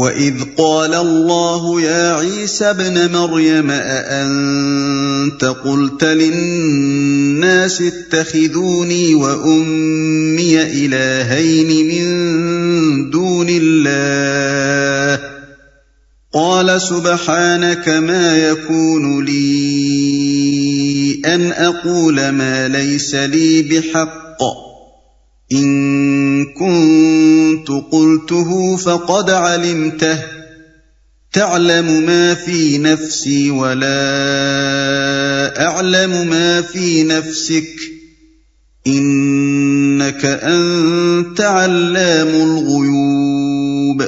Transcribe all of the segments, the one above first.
وَإِذْ قَالَ اللَّهُ يَا عِيسَى ابْنَ مَرْيَمَ أَأَنْتَ قُلْتَ لِلنَّاسِ اتَّخِذُونِي وَأُمِّيَ إِلَٰهَيْنِ مِن دُونِ اللَّهِ قَالَ سُبْحَانَكَ مَا يَكُونُ لِي أَنْ أَقُولَ مَا لَيْسَ لِي بِحَقٍّ إِن كنت قلته فقد علمته تعلم ما في نفسي ولا أعلم ما في نفسك إنك أنت علام الغيوب۔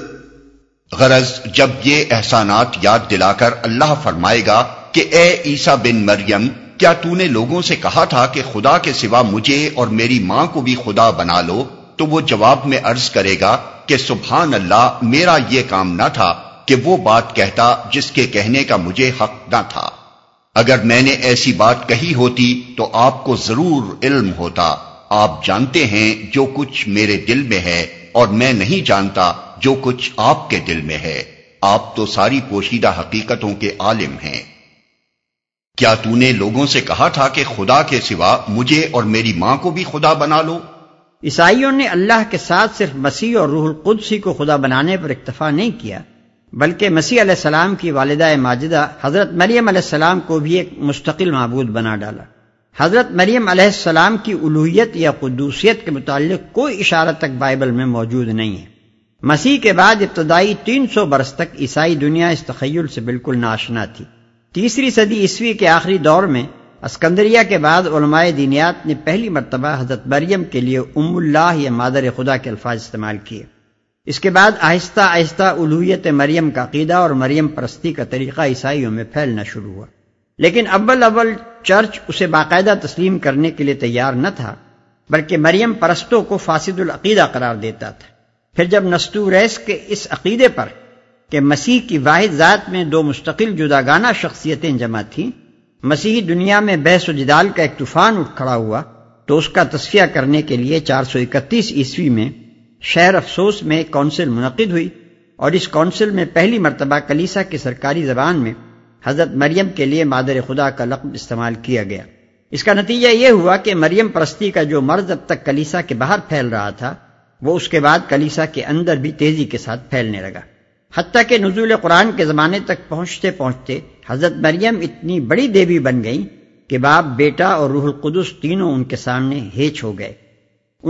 غرض جب یہ احسانات یاد دلا کر اللہ فرمائے گا کہ اے عیسیٰ بن مریم، کیا تو نے لوگوں سے کہا تھا کہ خدا کے سوا مجھے اور میری ماں کو بھی خدا بنا لو؟ تو وہ جواب میں عرض کرے گا کہ سبحان اللہ، میرا یہ کام نہ تھا کہ وہ بات کہتا جس کے کہنے کا مجھے حق نہ تھا۔ اگر میں نے ایسی بات کہی ہوتی تو آپ کو ضرور علم ہوتا۔ آپ جانتے ہیں جو کچھ میرے دل میں ہے، اور میں نہیں جانتا جو کچھ آپ کے دل میں ہے۔ آپ تو ساری پوشیدہ حقیقتوں کے عالم ہیں۔ کیا تو نے لوگوں سے کہا تھا کہ خدا کے سوا مجھے اور میری ماں کو بھی خدا بنا لو؟ عیسائیوں نے اللہ کے ساتھ صرف مسیح اور روح القدس کو خدا بنانے پر اکتفا نہیں کیا، بلکہ مسیح علیہ السلام کی والدہ ماجدہ حضرت مریم علیہ السلام کو بھی ایک مستقل معبود بنا ڈالا۔ حضرت مریم علیہ السلام کی الوہیت یا قدوسیت کے متعلق کوئی اشارہ تک بائبل میں موجود نہیں ہے۔ مسیح کے بعد ابتدائی 300 برس تک عیسائی دنیا اس تخیل سے بالکل ناشنا تھی۔ 3 صدی عیسوی کے آخری دور میں اسکندریہ کے بعد علماء دینیات نے پہلی مرتبہ حضرت مریم کے لیے ام اللہ یا مادر خدا کے الفاظ استعمال کیے۔ اس کے بعد آہستہ آہستہ الوہیت مریم کا عقیدہ اور مریم پرستی کا طریقہ عیسائیوں میں پھیلنا شروع ہوا، لیکن اول چرچ اسے باقاعدہ تسلیم کرنے کے لیے تیار نہ تھا، بلکہ مریم پرستوں کو فاسد العقیدہ قرار دیتا تھا۔ پھر جب نستوریس کے اس عقیدے پر کہ مسیح کی واحد ذات میں 2 مستقل جداگانہ شخصیتیں جمع تھیں، مسیحی دنیا میں بحث و جدال کا ایک طوفان اٹھ کھڑا ہوا، تو اس کا تصفیہ کرنے کے لیے 431 عیسوی میں شہر افسوس میں ایک کونسل منعقد ہوئی، اور اس کونسل میں پہلی مرتبہ کلیسا کی سرکاری زبان میں حضرت مریم کے لیے مادر خدا کا لقب استعمال کیا گیا۔ اس کا نتیجہ یہ ہوا کہ مریم پرستی کا جو مرض اب تک کلیسا کے باہر پھیل رہا تھا، وہ اس کے بعد کلیسا کے اندر بھی تیزی کے ساتھ پھیلنے لگا، حتیٰ کہ نزول قرآن کے زمانے تک پہنچتے پہنچتے حضرت مریم اتنی بڑی دیوی بن گئیں کہ باپ، بیٹا اور روح القدس تینوں ان کے سامنے ہیچ ہو گئے۔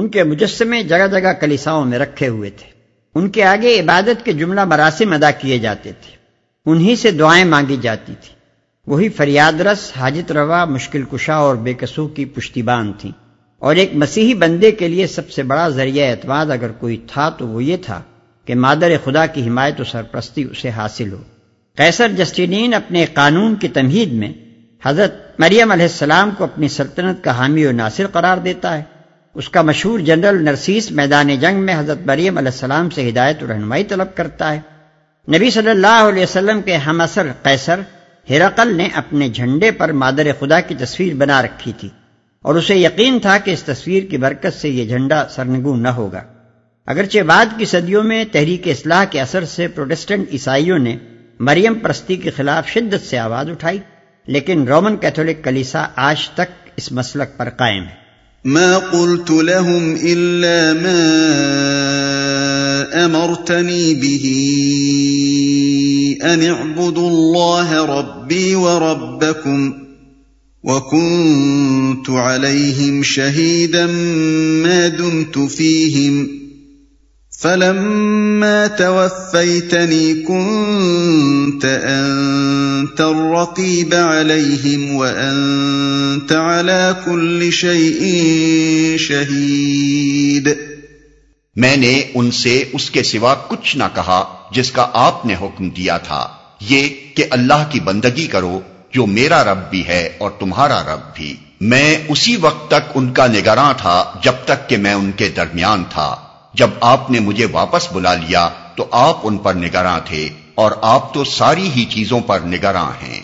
ان کے مجسمے جگہ جگہ کلیساؤں میں رکھے ہوئے تھے، ان کے آگے عبادت کے جملہ مراسم ادا کیے جاتے تھے، انہی سے دعائیں مانگی جاتی تھیں، وہی فریاد رس، حاجت روا، مشکل کشا اور بے کسوں کی پشتیبان تھیں۔ اور ایک مسیحی بندے کے لیے سب سے بڑا ذریعہ اعتماد اگر کوئی تھا تو وہ یہ تھا کہ مادر خدا کی حمایت و سرپرستی اسے حاصل ہو۔ قیصر جسٹینین اپنے قانون کی تمہید میں حضرت مریم علیہ السلام کو اپنی سلطنت کا حامی و ناصر قرار دیتا ہے۔ اس کا مشہور جنرل نرسیس میدان جنگ میں حضرت مریم علیہ السلام سے ہدایت و رہنمائی طلب کرتا ہے۔ نبی صلی اللہ علیہ وسلم کے ہم اثر قیصر ہرقل نے اپنے جھنڈے پر مادر خدا کی تصویر بنا رکھی تھی، اور اسے یقین تھا کہ اس تصویر کی برکت سے یہ جھنڈا سرنگوں نہ ہوگا۔ اگرچہ بعد کی صدیوں میں تحریک اصلاح کے اثر سے پروٹسٹنٹ عیسائیوں نے مریم پرستی کے خلاف شدت سے آواز اٹھائی، لیکن رومن کیتھولک کلیسا آج تک اس مسلک پر قائم ہے۔ ما قلت لهم الا ما امرتنی به ان اعبدوا الله ربی وربکم وكنت عليهم شهيدا ما دمت فيهم فَلَمَّا تَوَفَّيْتَنِي كُنْتَ أَنْتَ الرَّقِيبَ عَلَيْهِمْ وَأَنْتَ عَلَى كُلِّ شَيْءٍ شَهِيدٌ۔ میں نے ان سے اس کے سوا کچھ نہ کہا جس کا آپ نے حکم دیا تھا، یہ کہ اللہ کی بندگی کرو جو میرا رب بھی ہے اور تمہارا رب بھی۔ میں اسی وقت تک ان کا نگراں تھا جب تک کہ میں ان کے درمیان تھا۔ جب آپ نے مجھے واپس بلا لیا تو آپ ان پر نگراں تھے، اور آپ تو ساری ہی چیزوں پر نگراں ہیں۔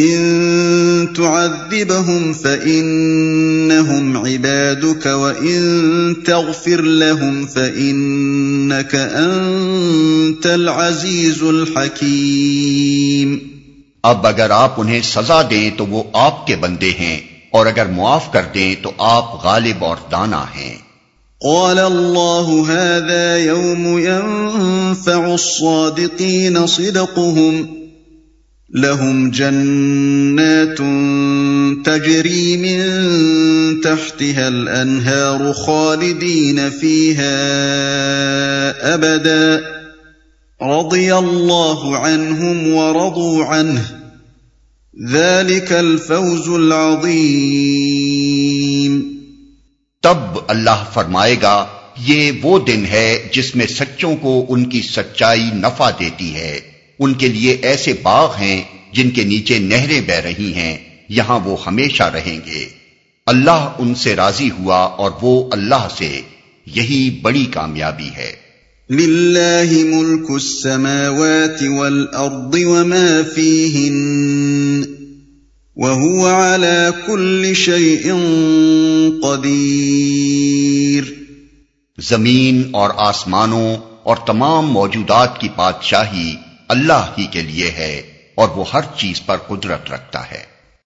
إن تعذبهم فإنهم عبادك وإن تغفر لهم فإنك أنت العزيز الحكيم۔ اب اگر آپ انہیں سزا دیں تو وہ آپ کے بندے ہیں، اور اگر معاف کر دیں تو آپ غالب اور دانا ہیں۔ قال الله هذا يوم ينفع الصادقين صدقهم لهم جنات تجري من تحتها الأنهار خالدين فيها أبدا رضي الله عنهم ورضوا عنه ذلك الفوز العظيم۔ تب اللہ فرمائے گا یہ وہ دن ہے جس میں سچوں کو ان کی سچائی نفع دیتی ہے، ان کے لیے ایسے باغ ہیں جن کے نیچے نہریں بہ رہی ہیں، یہاں وہ ہمیشہ رہیں گے۔ اللہ ان سے راضی ہوا اور وہ اللہ سے، یہی بڑی کامیابی ہے۔ للہ ملک السماوات والارض وما فیہن وَهُوَ عَلَى كُلِّ شَيْءٍ قَدِيرٌ۔ زمین اور آسمانوں اور تمام موجودات کی بادشاہی اللہ ہی کے لیے ہے، اور وہ ہر چیز پر قدرت رکھتا ہے۔